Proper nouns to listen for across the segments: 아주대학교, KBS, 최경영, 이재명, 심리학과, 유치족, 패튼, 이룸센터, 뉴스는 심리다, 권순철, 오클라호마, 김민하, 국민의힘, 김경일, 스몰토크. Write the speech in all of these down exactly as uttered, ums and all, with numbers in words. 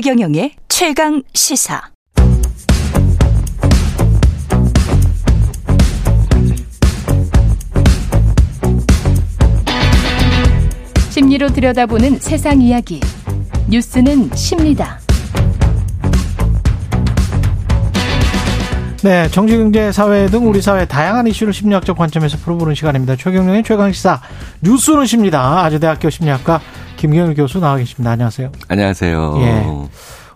최경영의 최강 시사. 심리로 들여다보는 세상 이야기. 뉴스는 심리다. 네, 정치, 경제, 사회 등 우리 사회 다양한 이슈를 심리학적 관점에서 풀어보는 시간입니다. 최경영의 최강시사 뉴스는 심리다. 아주대학교 심리학과 김경일 교수 나와 계십니다. 안녕하세요. 안녕하세요. 예,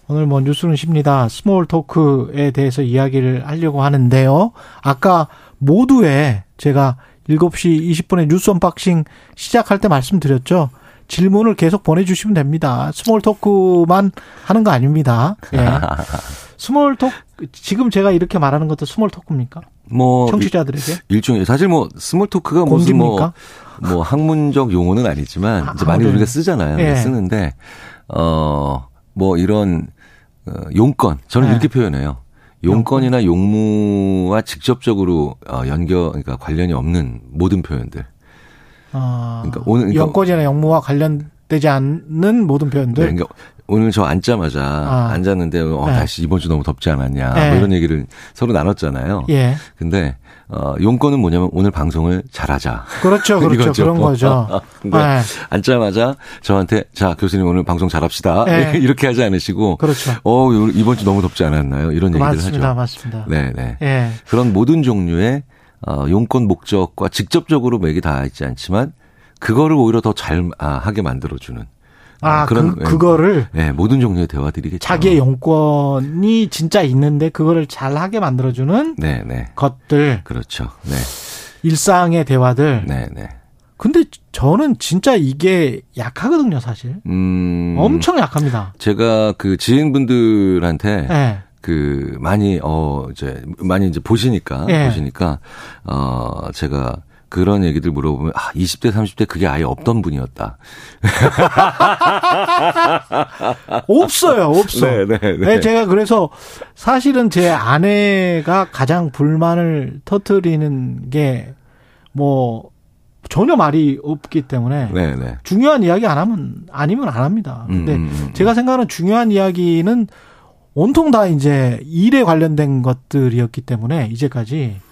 오늘 뭐 뉴스는 심리다 스몰토크에 대해서 이야기를 하려고 하는데요. 아까 모두에 제가 일곱 시 이십 분에 뉴스 언박싱 시작할 때 말씀드렸죠. 질문을 계속 보내주시면 됩니다. 스몰토크만 하는 거 아닙니다. 예. 스몰토크 지금 제가 이렇게 말하는 것도 스몰토크입니까? 뭐 청취자들에게 일종의 사실 뭐 스몰토크가 무슨 뭐, 뭐 학문적 용어는 아니지만 아, 이제 많이 아, 네. 우리가 쓰잖아요. 예. 쓰는데 어, 뭐 이런 용건 저는 예. 이렇게 표현해요. 용건이나 용무와 직접적으로 연결 그러니까 관련이 없는 모든 표현들. 아, 그러니까 오늘 그러니까 용건이나 용무와 관련되지 않는 모든 표현들. 네, 그러니까 오늘 저 앉자마자 아. 앉았는데 어, 네. 다시 이번 주 너무 덥지 않았냐 네. 뭐 이런 얘기를 서로 나눴잖아요. 예. 근데 어, 용건은 뭐냐면 오늘 방송을 잘하자. 그렇죠, 그렇죠. 그런 거죠. 근데 네. 앉자마자 저한테 자 교수님 오늘 방송 잘합시다 네. 이렇게 하지 않으시고, 그렇죠. 어 이번 주 너무 덥지 않았나요? 이런 얘기를 맞습니다, 하죠. 맞습니다, 맞습니다. 네, 네. 예. 그런 모든 종류의 어, 용건 목적과 직접적으로 맥이 다 있지 않지만 그거를 오히려 더 잘 아, 하게 만들어주는. 아, 그런, 그, 그거를. 예, 네, 모든 종류의 대화들이겠죠. 자기의 용건이 진짜 있는데, 그거를 잘 하게 만들어주는. 네네. 것들. 그렇죠. 네. 일상의 대화들. 네네. 근데 저는 진짜 이게 약하거든요, 사실. 음. 엄청 약합니다. 제가 그 지인분들한테. 네. 그, 많이, 어, 이제, 많이 이제 보시니까. 네. 보시니까, 어, 제가. 그런 얘기들 물어보면 아 이십 대 삼십 대 그게 아예 없던 분이었다. 없어요. 없어. 네네. 네, 네. 제가 그래서 사실은 제 아내가 가장 불만을 터뜨리는 게 뭐 전혀 말이 없기 때문에 네네. 중요한 이야기 안 하면 아니면 안 합니다. 근데 음음. 제가 생각하는 중요한 이야기는 온통 다 이제 일에 관련된 것들이었기 때문에 이제까지.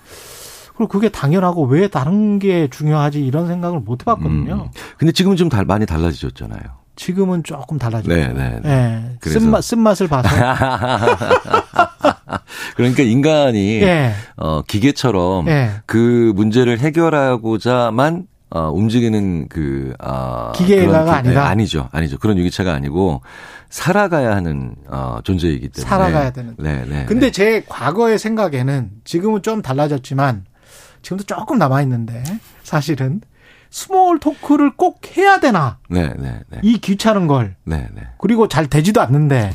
그게 당연하고 왜 다른 게 중요하지 이런 생각을 못 해봤거든요. 음. 근데 지금은 좀 달, 많이 달라지셨잖아요. 지금은 조금 달라졌어요. 네, 네. 쓴맛, 쓴맛을 봐서. 그러니까 인간이 네. 어, 기계처럼 네. 그 문제를 해결하고자만 어, 움직이는 그 어, 기계가 아니라 네, 아니죠, 아니죠. 그런 유기체가 아니고 살아가야 하는 어, 존재이기 때문에 살아가야 되는. 네, 네. 근데 네. 제 과거의 생각에는 지금은 좀 달라졌지만. 지금도 조금 남아있는데, 사실은. 스몰 토크를 꼭 해야 되나? 네, 네, 네. 이 귀찮은 걸. 네, 네. 그리고 잘 되지도 않는데.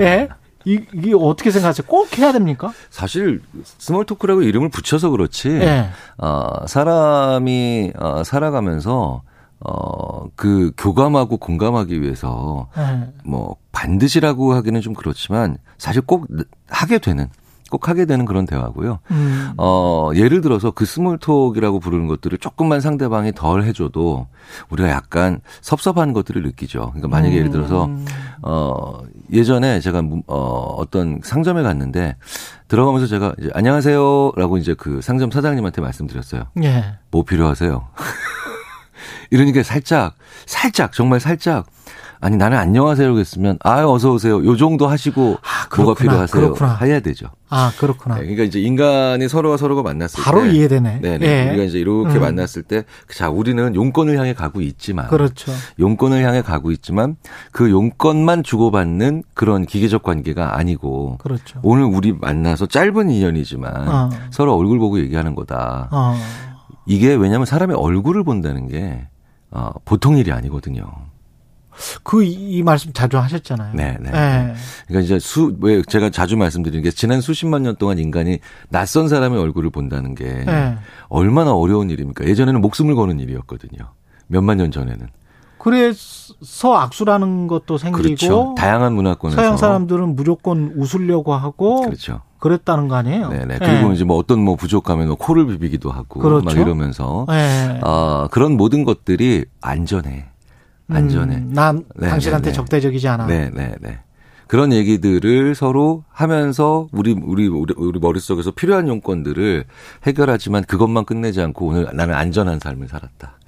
예? 이, 이게 어떻게 생각하세요? 꼭 해야 됩니까? 사실, 스몰 토크라고 이름을 붙여서 그렇지, 네. 어, 사람이, 어, 살아가면서, 어, 그 교감하고 공감하기 위해서, 네. 뭐, 반드시라고 하기는 좀 그렇지만, 사실 꼭 하게 되는, 꼭 하게 되는 그런 대화고요. 음. 어, 예를 들어서 그 스몰톡이라고 부르는 것들을 조금만 상대방이 덜 해줘도 우리가 약간 섭섭한 것들을 느끼죠. 그러니까 만약에 음. 예를 들어서 어, 예전에 제가 어, 어떤 상점에 갔는데 들어가면서 제가 이제, 안녕하세요라고 이제 그 상점 사장님한테 말씀드렸어요. 예. 뭐 필요하세요? 이러니까 살짝 살짝 정말 살짝. 아니 나는 안녕하세요라고 했으면 아 어서 오세요. 요 정도 하시고 아, 뭐가 필요하세요? 그렇구나. 해야 되죠. 아 그렇구나. 네, 그러니까 이제 인간이 서로와 서로가 만났을 바로 때 바로 이해되네. 네, 네. 예. 우리가 이제 이렇게 음. 만났을 때 자 우리는 용건을 향해 가고 있지만, 그렇죠. 용건을 향해 가고 있지만 그 용건만 주고받는 그런 기계적 관계가 아니고, 그렇죠. 오늘 우리 만나서 짧은 인연이지만 어. 서로 얼굴 보고 얘기하는 거다. 어. 이게 왜냐하면 사람의 얼굴을 본다는 게 어, 보통 일이 아니거든요. 그, 이 말씀 자주 하셨잖아요. 네, 네. 네. 그러니까 이제 수, 왜 제가 자주 말씀드리는 게 지난 수십만 년 동안 인간이 낯선 사람의 얼굴을 본다는 게 네. 얼마나 어려운 일입니까? 예전에는 목숨을 거는 일이었거든요. 몇만 년 전에는. 그래서 악수라는 것도 생기고. 그렇죠. 다양한 문화권에서. 서양 사람들은 무조건 웃으려고 하고. 그렇죠. 그랬다는 거 아니에요? 네네. 그리고 네. 이제 뭐 어떤 뭐 부족하면 뭐 코를 비비기도 하고. 그렇죠. 막 이러면서. 네. 어, 그런 모든 것들이 안전해. 안전해. 음, 난 네, 당신한테 네, 네. 적대적이지 않아. 네, 네, 네. 그런 얘기들을 서로 하면서 우리 우리 우리, 우리 머릿속에서 필요한 용건들을 해결하지만 그것만 끝내지 않고 오늘 나는 안전한 삶을 살았다.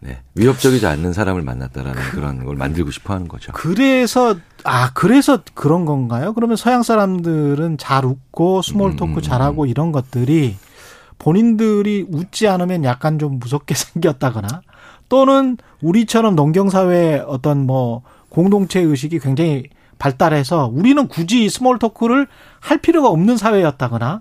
네. 위협적이지 않는 사람을 만났다라는 그, 그런 걸 만들고 싶어 하는 거죠. 그래서, 아, 그래서 그런 건가요? 그러면 서양 사람들은 잘 웃고 스몰토크 음, 잘하고 음. 이런 것들이 본인들이 웃지 않으면 약간 좀 무섭게 생겼다거나 또는 우리처럼 농경사회의 어떤 뭐 공동체 의식이 굉장히 발달해서 우리는 굳이 스몰토크를 할 필요가 없는 사회였다거나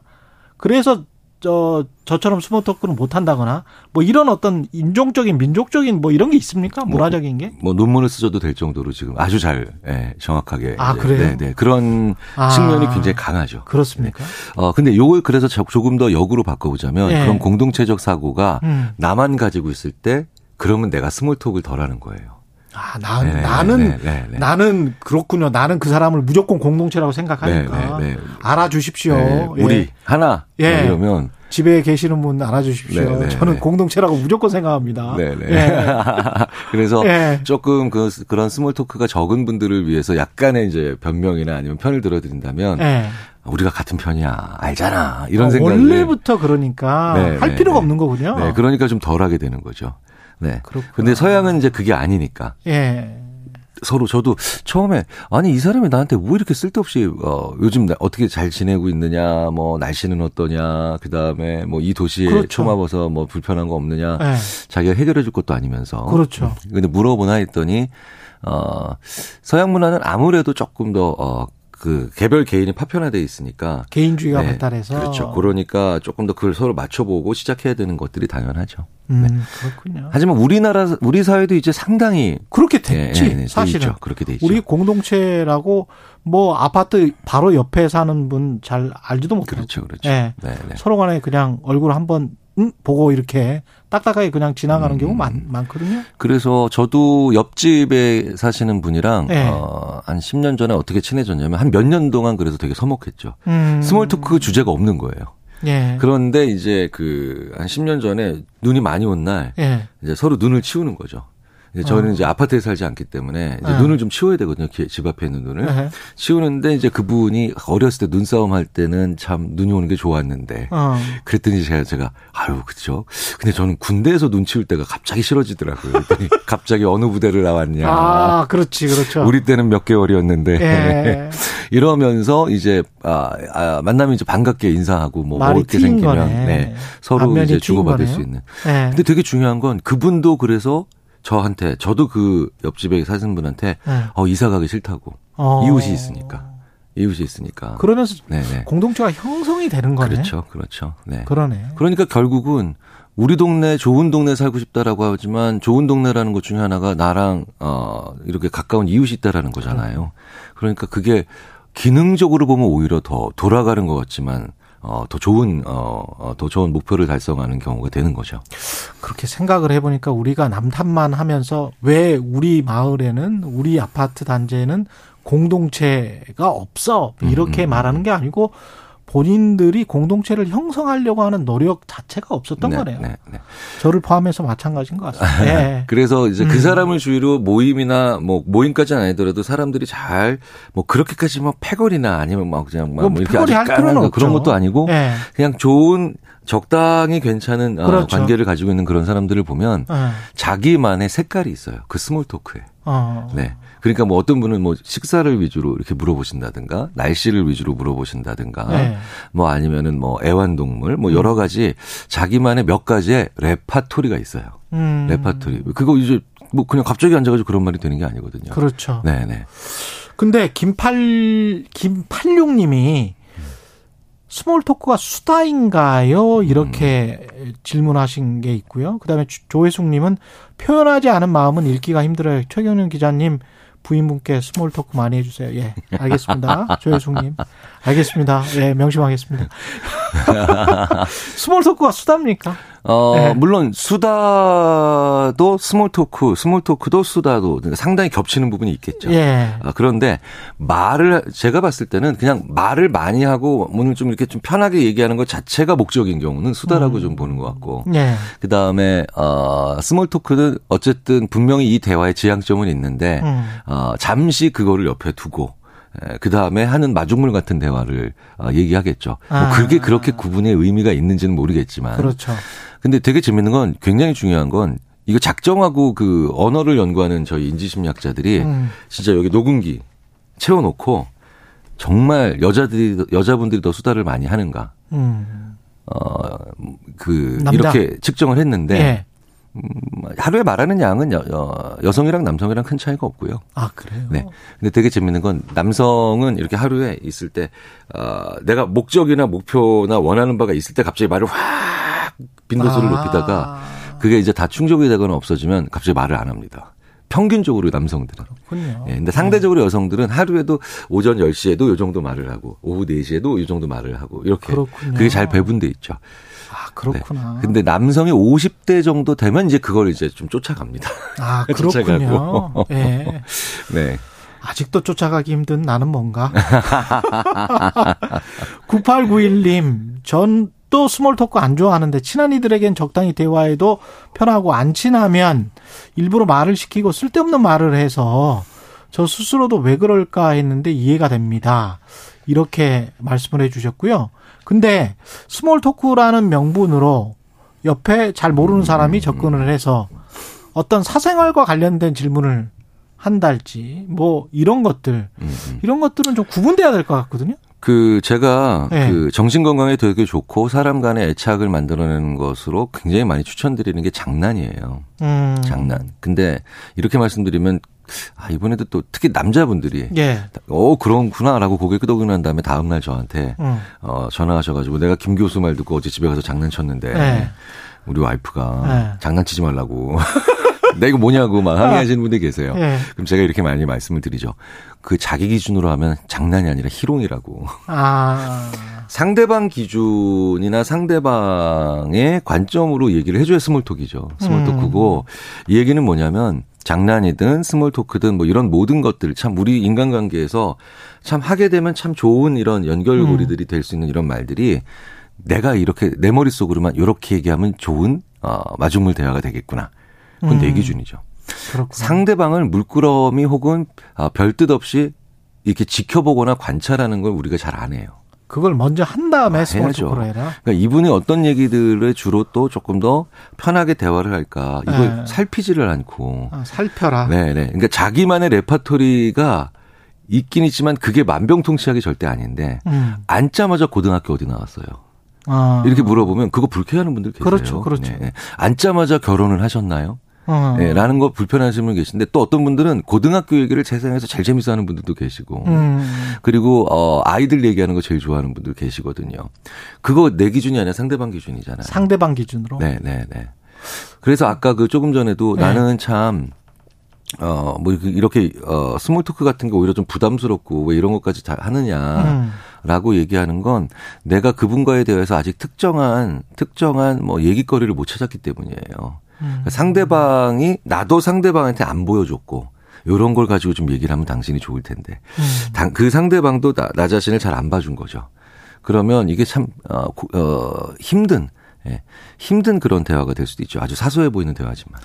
그래서 저, 저처럼 스몰토크는 못한다거나 뭐 이런 어떤 인종적인 민족적인 뭐 이런 게 있습니까? 문화적인 게? 뭐, 뭐 논문을 쓰셔도 될 정도로 지금 아주 잘 예, 정확하게 아, 그래요? 네, 네. 그런 아, 측면이 굉장히 강하죠. 그렇습니까? 네. 어 근데 요걸 그래서 조금 더 역으로 바꿔보자면 네. 그런 공동체적 사고가 음. 나만 가지고 있을 때 그러면 내가 스몰톡을 덜 하는 거예요. 아, 나, 네네, 나는, 네네, 네네. 나는 그렇군요. 나는 그 사람을 무조건 공동체라고 생각하니까. 네네, 네네. 알아주십시오. 네네, 예. 우리 하나. 예. 그러면. 집에 계시는 분 알아주십시오. 네네, 저는 네네. 공동체라고 무조건 생각합니다. 네네. 예. 그래서 예. 조금 그, 그런 스몰토크가 적은 분들을 위해서 약간의 이제 변명이나 아니면 편을 들어드린다면. 예. 우리가 같은 편이야. 알잖아. 이런 아, 생각이. 원래부터 그러니까. 네네, 할 필요가 네네. 없는 거군요. 네. 그러니까 좀 덜 하게 되는 거죠. 네. 그렇구나. 근데 서양은 이제 그게 아니니까. 예. 서로 저도 처음에 아니 이 사람이 나한테 뭐 이렇게 쓸데없이 어 요즘 어떻게 잘 지내고 있느냐, 뭐 날씨는 어떠냐, 그 다음에 뭐 이 도시에 그렇죠. 처마버서 뭐 불편한 거 없느냐, 예. 자기가 해결해 줄 것도 아니면서. 그렇죠. 근데 물어보나 했더니 어 서양 문화는 아무래도 조금 더 어. 그 개별 개인이 파편화되어 있으니까 개인주의가 네, 발달해서 그렇죠. 그러니까 조금 더 그걸 서로 맞춰보고 시작해야 되는 것들이 당연하죠. 음, 네. 그렇군요. 하지만 우리나라 우리 사회도 이제 상당히 그렇게 됐지. 네, 네, 사실은 돼 있죠. 그렇게 돼 있죠. 우리 공동체라고 뭐 아파트 바로 옆에 사는 분 잘 알지도 못하고 그렇죠, 그렇죠. 네. 네, 네. 서로 간에 그냥 얼굴 한번 음? 보고 이렇게 딱딱하게 그냥 지나가는 음. 경우 많, 많거든요. 그래서 저도 옆집에 사시는 분이랑 네. 어, 한 십 년 전에 어떻게 친해졌냐면 한 몇 년 동안 그래서 되게 서먹했죠. 음. 스몰토크 주제가 없는 거예요. 예. 그런데 이제 그 한 십 년 전에 눈이 많이 온 날 예. 이제 서로 눈을 치우는 거죠. 저희는 어. 이제 아파트에 살지 않기 때문에 이제 네. 눈을 좀 치워야 되거든요. 집 앞에 있는 눈을. 네. 치우는데 이제 그분이 어렸을 때 눈싸움 할 때는 참 눈이 오는 게 좋았는데 어. 그랬더니 제가, 제가 아유 그렇죠. 근데 저는 군대에서 눈 치울 때가 갑자기 싫어지더라고요. 그랬더니 갑자기 어느 부대를 나왔냐. 아 그렇지 그렇죠. 우리 때는 몇 개월이었는데 예. 이러면서 이제 아, 아, 만나면 이제 반갑게 인사하고 뭐 먹을 게 생기면 네. 서로 이제 주고받을 거네요? 수 있는. 네. 근데 되게 중요한 건 그분도 그래서 저한테 저도 그 옆집에 사는 분한테 네. 어, 이사 가기 싫다고 어. 이웃이 있으니까 이웃이 있으니까 그러면서 네네. 공동체가 형성이 되는 거네. 그렇죠, 그렇죠. 네. 그러네. 그러니까 결국은 우리 동네 좋은 동네 살고 싶다라고 하지만 좋은 동네라는 것 중에 하나가 나랑 어, 이렇게 가까운 이웃이 있다라는 거잖아요. 그러니까 그게 기능적으로 보면 오히려 더 돌아가는 것 같지만. 어, 더 좋은, 어, 더 좋은 목표를 달성하는 경우가 되는 거죠. 그렇게 생각을 해보니까 우리가 남탓만 하면서 왜 우리 마을에는, 우리 아파트 단지에는 공동체가 없어. 이렇게 음. 말하는 게 아니고 본인들이 공동체를 형성하려고 하는 노력 자체가 없었던 네, 거네요. 네, 네. 저를 포함해서 마찬가지인 것 같습니다. 네. 그래서 이제 음. 그 사람을 주위로 모임이나 뭐 모임까지는 아니더라도 사람들이 잘 뭐 그렇게까지 막 패거리나 아니면 막 그냥 막 뭐 이렇게 아주 까는 그런 것도 아니고 네. 그냥 좋은 적당히 괜찮은 그렇죠. 관계를 가지고 있는 그런 사람들을 보면 네. 자기만의 색깔이 있어요. 그 스몰토크에. 어. 네. 그러니까 뭐 어떤 분은 뭐 식사를 위주로 이렇게 물어보신다든가 날씨를 위주로 물어보신다든가 네. 뭐 아니면은 뭐 애완동물 뭐 여러 가지 자기만의 몇 가지의 레파토리가 있어요. 음. 레파토리. 그거 이제 뭐 그냥 갑자기 앉아가지고 그런 말이 되는 게 아니거든요. 그렇죠. 네네. 근데 김팔, 김팔육님이 스몰토크가 수다인가요? 이렇게 음. 질문하신 게 있고요. 그다음에 조혜숙님은 표현하지 않은 마음은 읽기가 힘들어요. 최경영 기자님 부인분께 스몰토크 많이 해주세요. 예, 알겠습니다. 조혜숙님, 알겠습니다. 예, 명심하겠습니다. 스몰토크가 수다입니까? 어, 네. 물론 수다도 스몰토크, 스몰토크도 수다도 그러니까 상당히 겹치는 부분이 있겠죠. 예. 아, 그런데 말을 제가 봤을 때는 그냥 말을 많이 하고 오늘 좀 이렇게 좀 편하게 얘기하는 것 자체가 목적인 경우는 수다라고 음. 좀 보는 것 같고. 예. 그 다음에 어, 스몰토크는 어쨌든 분명히 이 대화의 지향점은 있는데 음. 어, 잠시 그거를 옆에 두고. 그 다음에 하는 마중물 같은 대화를 얘기하겠죠. 아. 뭐 그게 그렇게 구분의 의미가 있는지는 모르겠지만. 그렇죠. 근데 되게 재밌는 건, 굉장히 중요한 건, 이거 작정하고 그 언어를 연구하는 저희 인지심리학자들이 음. 진짜 여기 녹음기 채워놓고 정말 여자들이, 여자분들이 더 수다를 많이 하는가. 음. 어, 그, 남자. 이렇게 측정을 했는데. 예. 하루에 말하는 양은 여, 여, 여성이랑 남성이랑 큰 차이가 없고요. 아, 그래요? 네. 근데 되게 재밌는 건, 남성은 이렇게 하루에 있을 때, 어, 내가 목적이나 목표나 원하는 바가 있을 때 갑자기 말을 확 빈도수를 아. 높이다가, 그게 이제 다 충족이 되거나 없어지면 갑자기 말을 안 합니다. 평균적으로 남성들은. 그렇군요. 예, 근데 상대적으로 네. 여성들은 하루에도 오전 열 시에도 이 정도 말을 하고, 오후 네 시에도 이 정도 말을 하고, 이렇게. 그렇군요. 그게 잘 배분돼 있죠. 아, 그렇구나. 네. 근데 남성이 오십 대 정도 되면 이제 그걸 이제 좀 쫓아갑니다. 아, 그렇군요. 네. 네. 아직도 쫓아가기 힘든 나는 뭔가. 구팔구일 님, 전 또 스몰토크 안 좋아하는데 친한 이들에겐 적당히 대화해도 편하고, 안 친하면 일부러 말을 시키고 쓸데없는 말을 해서 저 스스로도 왜 그럴까 했는데 이해가 됩니다. 이렇게 말씀을 해 주셨고요. 근데 스몰토크라는 명분으로 옆에 잘 모르는 사람이 접근을 해서 어떤 사생활과 관련된 질문을 한달지 뭐 이런 것들, 이런 것들은 좀 구분돼야 될 것 같거든요. 그 제가 네. 그 정신건강에 되게 좋고 사람 간의 애착을 만들어내는 것으로 굉장히 많이 추천드리는 게 장난이에요. 음. 장난. 근데 이렇게 말씀드리면, 아, 이번에도 또 특히 남자분들이 예. 어 그런구나라고 고개 끄덕이는 다음에 다음날 저한테 음. 어, 전화하셔가지고, 내가 김 교수 말 듣고 어제 집에 가서 장난쳤는데 네. 우리 와이프가 네. 장난치지 말라고 나 이거 뭐냐고 막 항의하시는 분들 계세요. 예. 그럼 제가 이렇게 많이 말씀을 드리죠. 그 자기 기준으로 하면 장난이 아니라 희롱이라고. 아. 상대방 기준이나 상대방의 관점으로 얘기를 해줘야 스몰토크죠. 스몰토크고 음. 이 얘기는 뭐냐면, 장난이든 스몰토크든 뭐 이런 모든 것들, 참 우리 인간관계에서 참 하게 되면 참 좋은 이런 연결고리들이 음. 될 수 있는 이런 말들이, 내가 이렇게 내 머릿속으로만 이렇게 얘기하면 좋은 어, 마중물 대화가 되겠구나. 그건 음. 내 기준이죠. 그렇구나. 상대방을 물끄러미 혹은 별뜻 없이 이렇게 지켜보거나 관찰하는 걸 우리가 잘 안 해요. 그걸 먼저 한 다음에 아, 스몰토크로 해라. 그러니까 이분이 어떤 얘기들을 주로 또 조금 더 편하게 대화를 할까, 이걸 네. 살피지를 않고. 아, 살펴라. 네네. 그러니까 자기만의 레파토리가 있긴 있지만 그게 만병통치약이 절대 아닌데 음. 앉자마자 고등학교 어디 나왔어요? 아. 이렇게 물어보면 그거 불쾌해하는 분들 계세요. 그렇죠, 그렇죠. 네. 앉자마자 결혼을 하셨나요? 어. 네, 라는 거 불편하시는 분 계신데, 또 어떤 분들은 고등학교 얘기를 세상에서 제일 재밌어 하는 분들도 계시고, 음. 그리고, 어, 아이들 얘기하는 거 제일 좋아하는 분들 계시거든요. 그거 내 기준이 아니라 상대방 기준이잖아요. 상대방 기준으로? 네네네. 네. 그래서 아까 그 조금 전에도 네. 나는 참, 어, 뭐, 이렇게, 어, 스몰 토크 같은 게 오히려 좀 부담스럽고 왜 이런 것까지 다 하느냐. 음. 라고 얘기하는 건, 내가 그분과에 대해서 아직 특정한, 특정한 뭐 얘기거리를 못 찾았기 때문이에요. 음. 상대방이, 나도 상대방한테 안 보여줬고, 이런 걸 가지고 좀 얘기를 하면 당신이 좋을 텐데. 음. 당, 그 상대방도 나, 나 자신을 잘 안 봐준 거죠. 그러면 이게 참, 어, 어, 힘든, 예, 힘든 그런 대화가 될 수도 있죠. 아주 사소해 보이는 대화지만.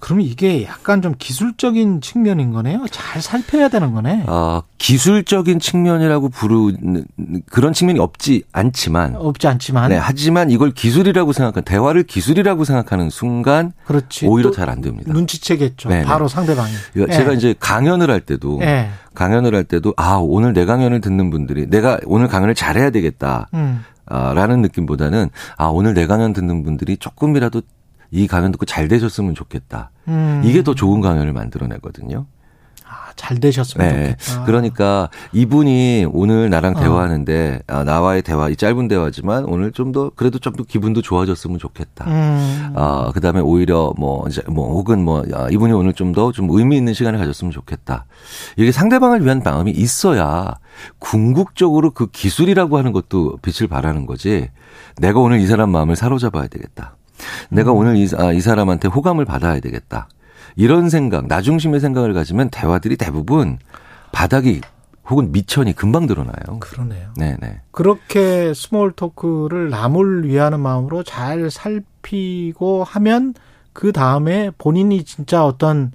그럼 이게 약간 좀 기술적인 측면인 거네요? 잘 살펴야 되는 거네? 어, 기술적인 측면이라고 부르는 그런 측면이 없지 않지만. 없지 않지만. 네, 하지만 이걸 기술이라고 생각하는, 대화를 기술이라고 생각하는 순간. 그렇지. 오히려 잘 안 됩니다. 눈치채겠죠. 네네. 바로 상대방이. 제가 네. 이제 강연을 할 때도. 네. 강연을 할 때도, 아, 오늘 내 강연을 듣는 분들이, 내가 오늘 강연을 잘해야 되겠다. 음. 라는 느낌보다는, 아, 오늘 내 강연 듣는 분들이 조금이라도 이 강연 듣고 잘 되셨으면 좋겠다. 음. 이게 더 좋은 강연을 만들어내거든요. 아, 잘 되셨으면 네. 좋겠다. 그러니까 이분이 오늘 나랑 어. 대화하는데, 아, 나와의 대화, 이 짧은 대화지만 오늘 좀 더, 그래도 좀 더 기분도 좋아졌으면 좋겠다. 음. 아, 그 다음에 오히려 뭐, 이제 뭐, 혹은 뭐, 아, 이분이 오늘 좀 더 좀 의미 있는 시간을 가졌으면 좋겠다. 이게 상대방을 위한 마음이 있어야 궁극적으로 그 기술이라고 하는 것도 빛을 발하는 거지, 내가 오늘 이 사람 마음을 사로잡아야 되겠다. 내가 음. 오늘 이, 아, 이 사람한테 호감을 받아야 되겠다. 이런 생각, 나 중심의 생각을 가지면 대화들이 대부분 바닥이 혹은 미천이 금방 드러나요. 그러네요. 네네. 그렇게 스몰 토크를 남을 위하는 마음으로 잘 살피고 하면, 그 다음에 본인이 진짜 어떤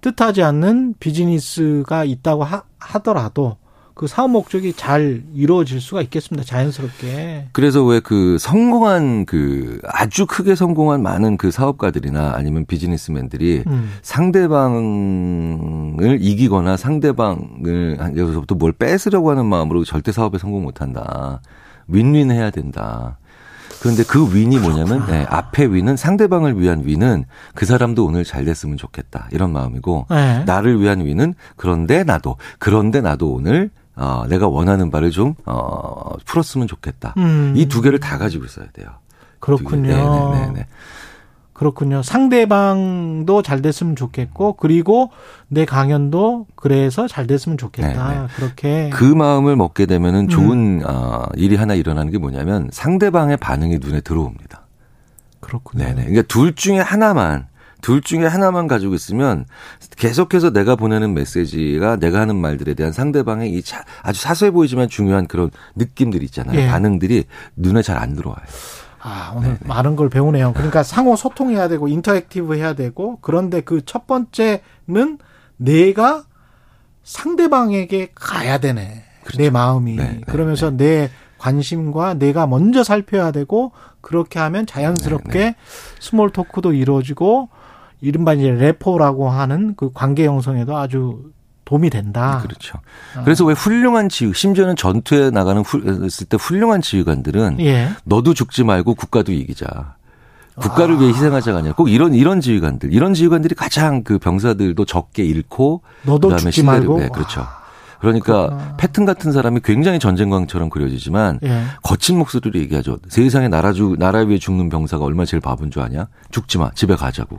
뜻하지 않는 비즈니스가 있다고 하, 하더라도 그 사업 목적이 잘 이루어질 수가 있겠습니다. 자연스럽게. 그래서 왜 그 성공한 그 아주 크게 성공한 많은 그 사업가들이나 아니면 비즈니스맨들이 음. 상대방을 이기거나 상대방을 여기서부터 뭘 뺏으려고 하는 마음으로 절대 사업에 성공 못한다. 윈윈 해야 된다. 그런데 그 윈이 뭐냐면 네, 앞에 윈은 상대방을 위한 윈은 그 사람도 오늘 잘 됐으면 좋겠다 이런 마음이고 네. 나를 위한 윈은 그런데 나도 그런데 나도 오늘 어, 내가 원하는 바를 좀 어, 풀었으면 좋겠다. 음. 이 두 개를 다 가지고 있어야 돼요. 그렇군요. 네, 네, 네, 네. 그렇군요. 상대방도 잘 됐으면 좋겠고 그리고 내 강연도 그래서 잘 됐으면 좋겠다. 네네. 그렇게 그 마음을 먹게 되면은 좋은 음. 어, 일이 하나 일어나는 게 뭐냐면 상대방의 반응이 눈에 들어옵니다. 그렇군요. 네네. 그러니까 둘 중에 하나만 둘 중에 하나만 가지고 있으면 계속해서 내가 보내는 메시지가 내가 하는 말들에 대한 상대방의 이 차, 아주 사소해 보이지만 중요한 그런 느낌들이 있잖아요. 예. 반응들이 눈에 잘 안 들어와요. 아, 오늘 네네. 많은 걸 배우네요. 그러니까 상호 소통해야 되고 인터랙티브 해야 되고 그런데 그 첫 번째는 내가 상대방에게 가야 되네. 그렇죠. 내 마음이. 네네. 그러면서 네네. 내 관심과 내가 먼저 살펴야 되고 그렇게 하면 자연스럽게 네네. 스몰 토크도 이루어지고 이른바 이제 레포라고 하는 그 관계 형성에도 아주 도움이 된다. 그렇죠. 그래서 아. 왜 훌륭한 지휘, 심지어는 전투에 나가는 훌, 있을 때 훌륭한 지휘관들은 예. 너도 죽지 말고 국가도 이기자. 국가를 아. 위해 희생하자가 아니라 꼭 이런 이런 지휘관들, 이런 지휘관들이 가장 그 병사들도 적게 잃고 너도 그다음에 죽지 말고. 네, 그렇죠. 와. 그러니까 그렇구나. 패튼 같은 사람이 굉장히 전쟁광처럼 그려지지만 예. 거친 목소리로 얘기하죠. 세상에 나라 주 나라 위에 죽는 병사가 얼마나 제일 바본 줄 아냐? 죽지 마, 집에 가자고.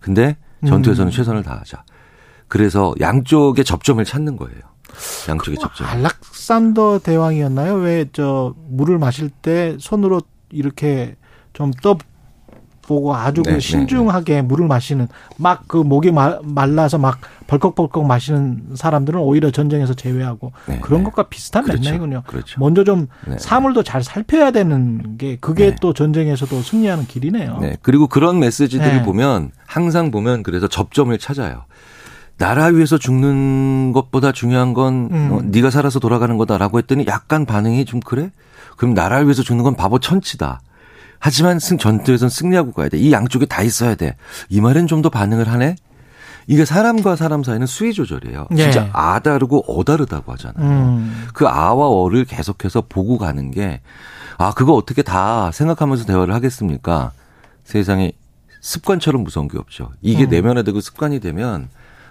근데 전투에서는 음. 최선을 다하자. 그래서 양쪽의 접점을 찾는 거예요. 양쪽의 접점. 알렉산더 대왕이었나요? 왜 저 물을 마실 때 손으로 이렇게 좀 떠보고 아주 네, 그 신중하게 네, 네. 물을 마시는 막 그 목이 말라서 막 벌컥벌컥 마시는 사람들은 오히려 전쟁에서 제외하고 네, 그런 네. 것과 비슷한 그렇죠, 맥락이군요. 그렇죠. 먼저 좀 네, 사물도 잘 살펴야 되는 게 그게 네. 또 전쟁에서도 승리하는 길이네요. 네. 그리고 그런 메시지들을 네. 보면 항상 보면 그래서 접점을 찾아요. 나라 위해서 죽는 것보다 중요한 건 음. 어, 네가 살아서 돌아가는 거다라고 했더니 약간 반응이 좀 그래? 그럼 나라 위해서 죽는 건 바보 천치다. 하지만 승, 전투에선 승리하고 가야 돼. 이 양쪽에 다 있어야 돼. 이 말엔 좀 더 반응을 하네? 이게 사람과 사람 사이는 수위 조절이에요. 네. 진짜 아 다르고 어 다르다고 하잖아요. 음. 그 아와 어를 계속해서 보고 가는 게 아 그거 어떻게 다 생각하면서 대화를 하겠습니까? 세상에 습관처럼 무서운 게 없죠. 이게 음. 내면화되고 습관이 되면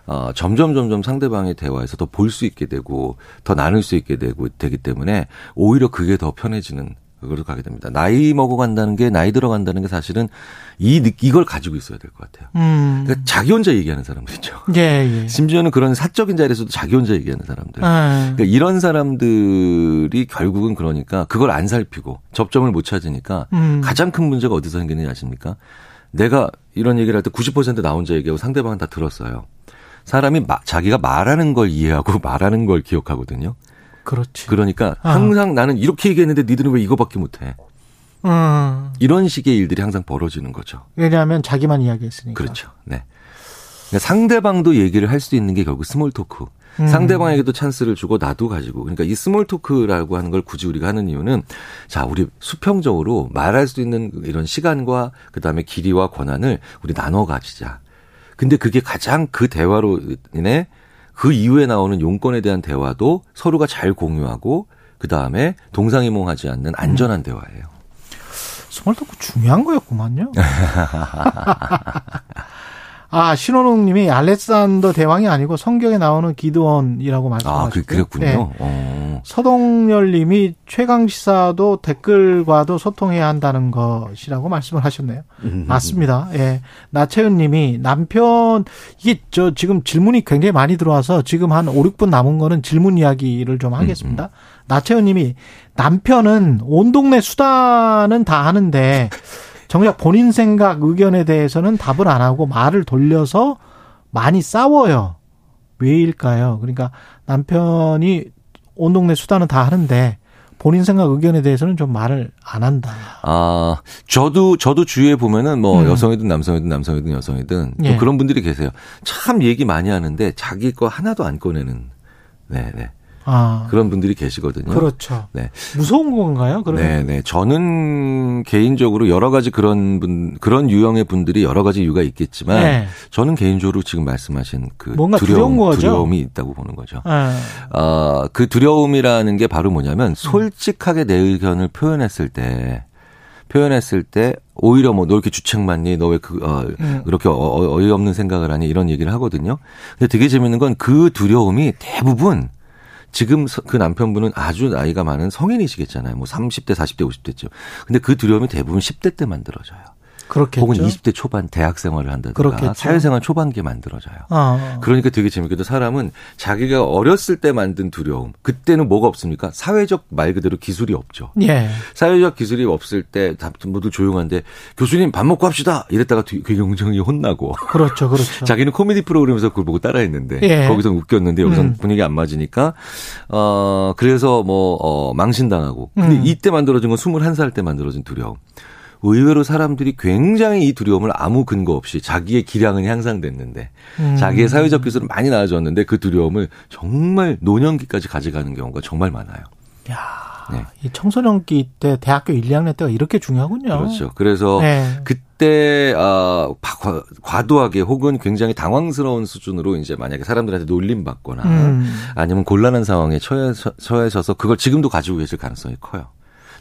어, 점점, 점점 상대방의 대화에서 더 볼 수 있게 되고, 더 나눌 수 있게 되고, 되기 때문에, 오히려 그게 더 편해지는, 그걸로 가게 됩니다. 나이 먹어간다는 게, 나이 들어간다는 게 사실은, 이, 이걸 가지고 있어야 될 것 같아요. 음. 그러니까 자기 혼자 얘기하는 사람들 있죠. 예, 예. 심지어는 그런 사적인 자리에서도 자기 혼자 얘기하는 사람들. 아. 그러니까 이런 사람들이 결국은 그러니까, 그걸 안 살피고, 접점을 못 찾으니까, 음. 가장 큰 문제가 어디서 생기는지 아십니까? 내가 이런 얘기를 할 때 구십 퍼센트 나 혼자 얘기하고 상대방은 다 들었어요. 사람이 마, 자기가 말하는 걸 이해하고 말하는 걸 기억하거든요. 그렇지. 그러니까 항상 아. 나는 이렇게 얘기했는데 니들은 왜 이거밖에 못해. 음. 이런 식의 일들이 항상 벌어지는 거죠. 왜냐하면 자기만 이야기했으니까. 그렇죠. 네. 그러니까 상대방도 얘기를 할 수 있는 게 결국 스몰 토크. 음. 상대방에게도 찬스를 주고 나도 가지고. 그러니까 이 스몰 토크라고 하는 걸 굳이 우리가 하는 이유는 자, 우리 수평적으로 말할 수 있는 이런 시간과 그다음에 길이와 권한을 우리 나눠 가지자. 근데 그게 가장 그 대화로 인해 그 이후에 나오는 용건에 대한 대화도 서로가 잘 공유하고 그다음에 동상이몽하지 않는 안전한 대화예요. 스몰토크 중요한 거였구만요. 아, 신원웅 님이 알렉산더 대왕이 아니고 성경에 나오는 기드온이라고 말씀하셨어요. 아, 그, 그랬군요. 네. 서동열 님이 최강시사도 댓글과도 소통해야 한다는 것이라고 말씀을 하셨네요. 음. 맞습니다. 예. 네. 나채은 님이 남편, 이게 저 지금 질문이 굉장히 많이 들어와서 지금 한 오, 육 분 남은 거는 질문 이야기를 좀 하겠습니다. 음. 나채은 님이 남편은 온 동네 수다는 다 하는데 정작 본인 생각, 의견에 대해서는 답을 안 하고 말을 돌려서 많이 싸워요. 왜일까요? 그러니까 남편이 온 동네 수다는 다 하는데 본인 생각, 의견에 대해서는 좀 말을 안 한다. 아, 저도, 저도 주위에 보면은 뭐 음. 여성이든 남성이든 남성이든 여성이든 예. 또 그런 분들이 계세요. 참 얘기 많이 하는데 자기 거 하나도 안 꺼내는. 네네. 아. 그런 분들이 계시거든요. 그렇죠. 네. 무서운 건가요? 그러면? 네네. 저는 개인적으로 여러 가지 그런 분, 그런 유형의 분들이 여러 가지 이유가 있겠지만, 네. 저는 개인적으로 지금 말씀하신 그 뭔가 두려움, 두려운 거죠? 두려움이 있다고 보는 거죠. 네. 어, 그 두려움이라는 게 바로 뭐냐면, 솔직하게 내 의견을 표현했을 때, 표현했을 때, 오히려 뭐 너 이렇게 주책맞니? 너 왜 그, 어, 음. 그렇게 어, 어이없는 생각을 하니? 이런 얘기를 하거든요. 근데 되게 재밌는 건 그 두려움이 대부분 지금 그 남편분은 아주 나이가 많은 성인이시겠잖아요. 뭐 삼십 대, 사십 대, 오십 대쯤. 근데 그 두려움이 대부분 십 대 때 만들어져요. 그렇겠죠. 혹은 이십 대 초반 대학 생활을 한다든가 사회생활 초반기에 만들어져요. 아. 그러니까 되게 재밌게도 사람은 자기가 어렸을 때 만든 두려움. 그때는 뭐가 없습니까? 사회적 말 그대로 기술이 없죠. 예. 사회적 기술이 없을 때 모두 조용한데 교수님 밥 먹고 합시다. 이랬다가 굉장히 혼나고. 그렇죠. 그렇죠. 자기는 코미디 프로그램에서 그걸 보고 따라했는데 예. 거기서 웃겼는데 여기서 음. 분위기 안 맞으니까 어 그래서 뭐 어, 망신당하고. 근데 음. 이때 만들어진 건 스물한 살 때 만들어진 두려움. 의외로 사람들이 굉장히 이 두려움을 아무 근거 없이 자기의 기량은 향상됐는데 음. 자기의 사회적 기술은 많이 나아졌는데 그 두려움을 정말 노년기까지 가져가는 경우가 정말 많아요. 야, 네. 이 청소년기 때 대학교 일, 이 학년 때가 이렇게 중요하군요. 그렇죠. 그래서 네. 그때 어, 과도하게 혹은 굉장히 당황스러운 수준으로 이제 만약에 사람들한테 놀림받거나 음. 아니면 곤란한 상황에 처해, 처해져서 그걸 지금도 가지고 계실 가능성이 커요.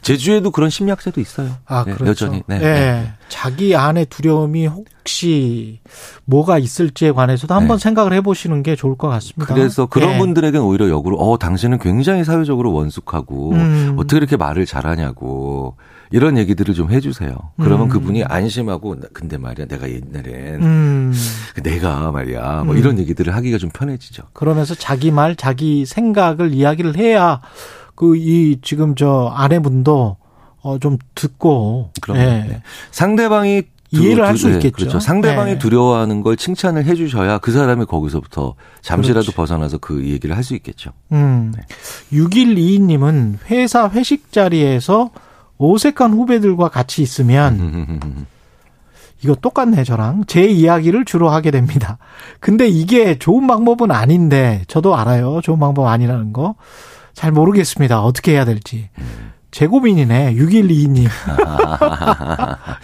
제주에도 그런 심리학자도 있어요. 아, 네, 그렇죠. 여전히. 네, 네. 네. 자기 안에 두려움이 혹시 뭐가 있을지에 관해서도 네. 한번 생각을 해보시는 게 좋을 것 같습니다. 그래서 그런 네. 분들에게는 오히려 역으로 어, 당신은 굉장히 사회적으로 원숙하고 음. 어떻게 이렇게 말을 잘하냐고 이런 얘기들을 좀 해주세요. 그러면 음. 그분이 안심하고 근데 말이야 내가 옛날엔 음. 내가 말이야 뭐 음. 이런 얘기들을 하기가 좀 편해지죠. 그러면서 자기 말, 자기 생각을 이야기를 해야 그, 이, 지금 저 아내분도, 어, 좀 듣고. 그럼요. 예. 네. 상대방이 두, 이해를 할 수 있겠죠. 네, 그렇죠. 상대방이 네. 두려워하는 걸 칭찬을 해 주셔야 그 사람이 거기서부터 잠시라도 그렇지. 벗어나서 그 얘기를 할 수 있겠죠. 음. 네. 육일이이님은 회사 회식 자리에서 어색한 후배들과 같이 있으면, 이거 똑같네, 저랑. 제 이야기를 주로 하게 됩니다. 근데 이게 좋은 방법은 아닌데, 저도 알아요. 좋은 방법 아니라는 거. 잘 모르겠습니다. 어떻게 해야 될지. 제 고민이네. 육일이이님.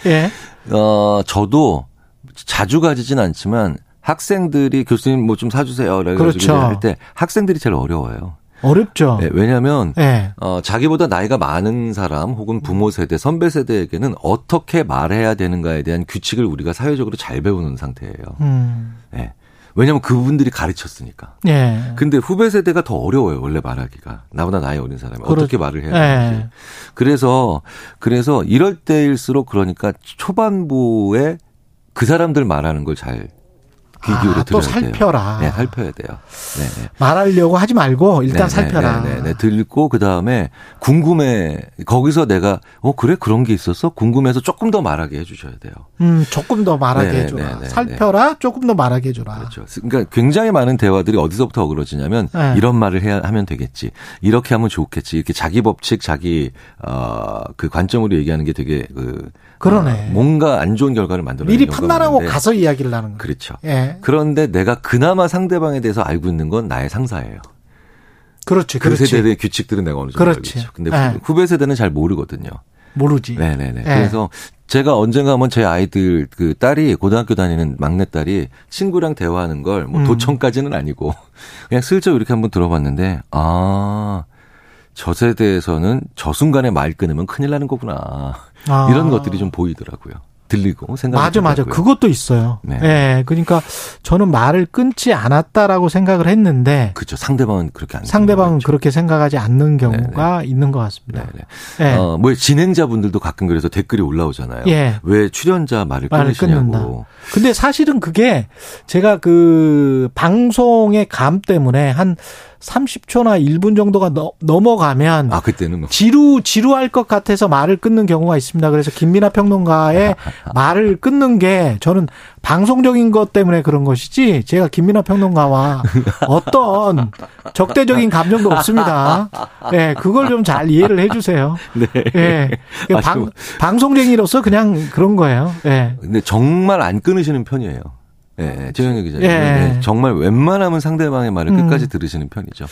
예. 어, 저도 자주 가지진 않지만 학생들이 교수님 뭐 좀 사주세요. 그렇죠. 할 때 학생들이 제일 어려워요. 어렵죠. 네, 왜냐하면 네. 어, 자기보다 나이가 많은 사람 혹은 부모 세대, 선배 세대에게는 어떻게 말해야 되는가에 대한 규칙을 우리가 사회적으로 잘 배우는 상태예요. 음. 네. 왜냐면 그분들이 가르쳤으니까. 예. 근데 후배 세대가 더 어려워요, 원래 말하기가. 나보다 나이 어린 사람이. 그렇... 어떻게 말을 해야 되는지. 예. 그래서, 그래서 이럴 때일수록 그러니까 초반부에 그 사람들 말하는 걸 잘 귀 기울여 아, 들어야 돼요. 또 살펴라. 네, 살펴야 돼요. 네네. 말하려고 하지 말고 일단 네네, 살펴라. 네네, 들고 그 다음에 궁금해. 거기서 내가 어 그래 그런 게 있었어? 궁금해서 조금 더 말하게 해주셔야 돼요. 음, 조금 더 말하게 네네, 해줘라. 네네, 살펴라. 네네. 조금 더 말하게 해줘라. 그렇죠. 그러니까 굉장히 많은 대화들이 어디서부터 어그러지냐면 네. 이런 말을 해야 하면 되겠지. 이렇게 하면 좋겠지. 이렇게 자기 법칙, 자기 어, 그 관점으로 얘기하는 게 되게 그 그러네. 어, 뭔가 안 좋은 결과를 만들어내는 미리 판단하고 많은데. 가서 이야기를 하는 거예요. 그렇죠. 예. 그런데 내가 그나마 상대방에 대해서 알고 있는 건 나의 상사예요. 그렇지, 그 그렇지. 세대의 규칙들은 내가 어느 정도 알고 있죠. 근데 네. 후배 세대는 잘 모르거든요. 모르지. 네네네. 네. 그래서 제가 언젠가 한번 제 아이들 그 딸이 고등학교 다니는 막내 딸이 친구랑 대화하는 걸 뭐 도청까지는 아니고 그냥 슬쩍 이렇게 한번 들어봤는데 아. 저 세대에서는 저 순간에 말 끊으면 큰일 나는 거구나. 아. 이런 것들이 좀 보이더라고요. 들리고 생각이 맞아 맞아 하고요. 그것도 있어요. 네. 네, 그러니까 저는 말을 끊지 않았다라고 생각을 했는데, 그렇죠. 상대방은 그렇게 안 상대방은 그렇게 생각하지 않는 경우가 네네. 있는 것 같습니다. 네. 어, 뭐 진행자분들도 가끔 그래서 댓글이 올라오잖아요. 네. 왜 출연자 말을, 말을 끊으시냐고. 끊는다. 근데 사실은 그게 제가 그 방송의 감 때문에 한 삼십 초나 일 분 정도가 너, 넘어가면 아, 그때는 뭐. 지루 지루할 것 같아서 말을 끊는 경우가 있습니다. 그래서 김민하 평론가의 말을 끊는 게 저는 방송적인 것 때문에 그런 것이지 제가 김민하 평론가와 어떤 적대적인 감정도 없습니다. 예, 네, 그걸 좀 잘 이해를 해 주세요. 네. 예. 네, 방 방송쟁이로서 그냥 그런 거예요. 예. 네. 근데 정말 안 끊으시는 편이에요. 네, 최경영 기자님. 예. 네, 정말 웬만하면 상대방의 말을 음. 끝까지 들으시는 편이죠.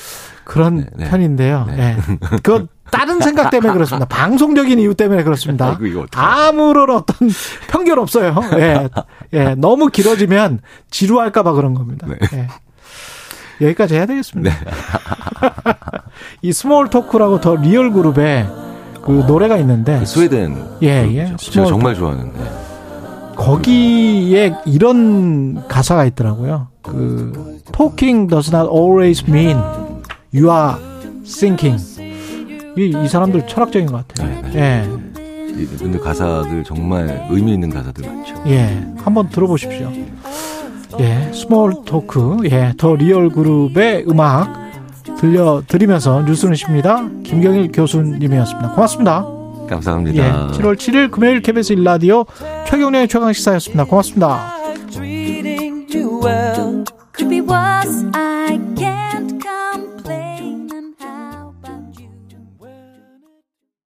그런 네, 네. 편인데요. 네. 네. 그 다른 생각 때문에 그렇습니다. 방송적인 이유 때문에 그렇습니다. 아이고, 이거 아무런 어떤 편견 없어요. 예. 예. 너무 길어지면 지루할까 봐 그런 겁니다. 네. 예. 여기까지 해야 되겠습니다. 네. 이 스몰 토크라고 더 리얼 그룹의 그 노래가 있는데 그 스웨덴 예, 예. 제가 정말 좋아하는데 거기에 이런 가사가 있더라고요. 그 Talking does not always mean you are thinking. 이, 이 사람들 철학적인 것 같아요. 네, 네. 예. 근데 가사들 정말 의미 있는 가사들 많죠. 예, 한번 들어보십시오. 예, 스몰 토크, 예, 더 리얼 그룹의 음악 들려드리면서 뉴스는 십니다. 김경일 교수님이었습니다. 고맙습니다. 감사합니다. 예, 칠월 칠일 금요일 케이비에스 일 라디오 최경영의 최강시사였습니다. 고맙습니다.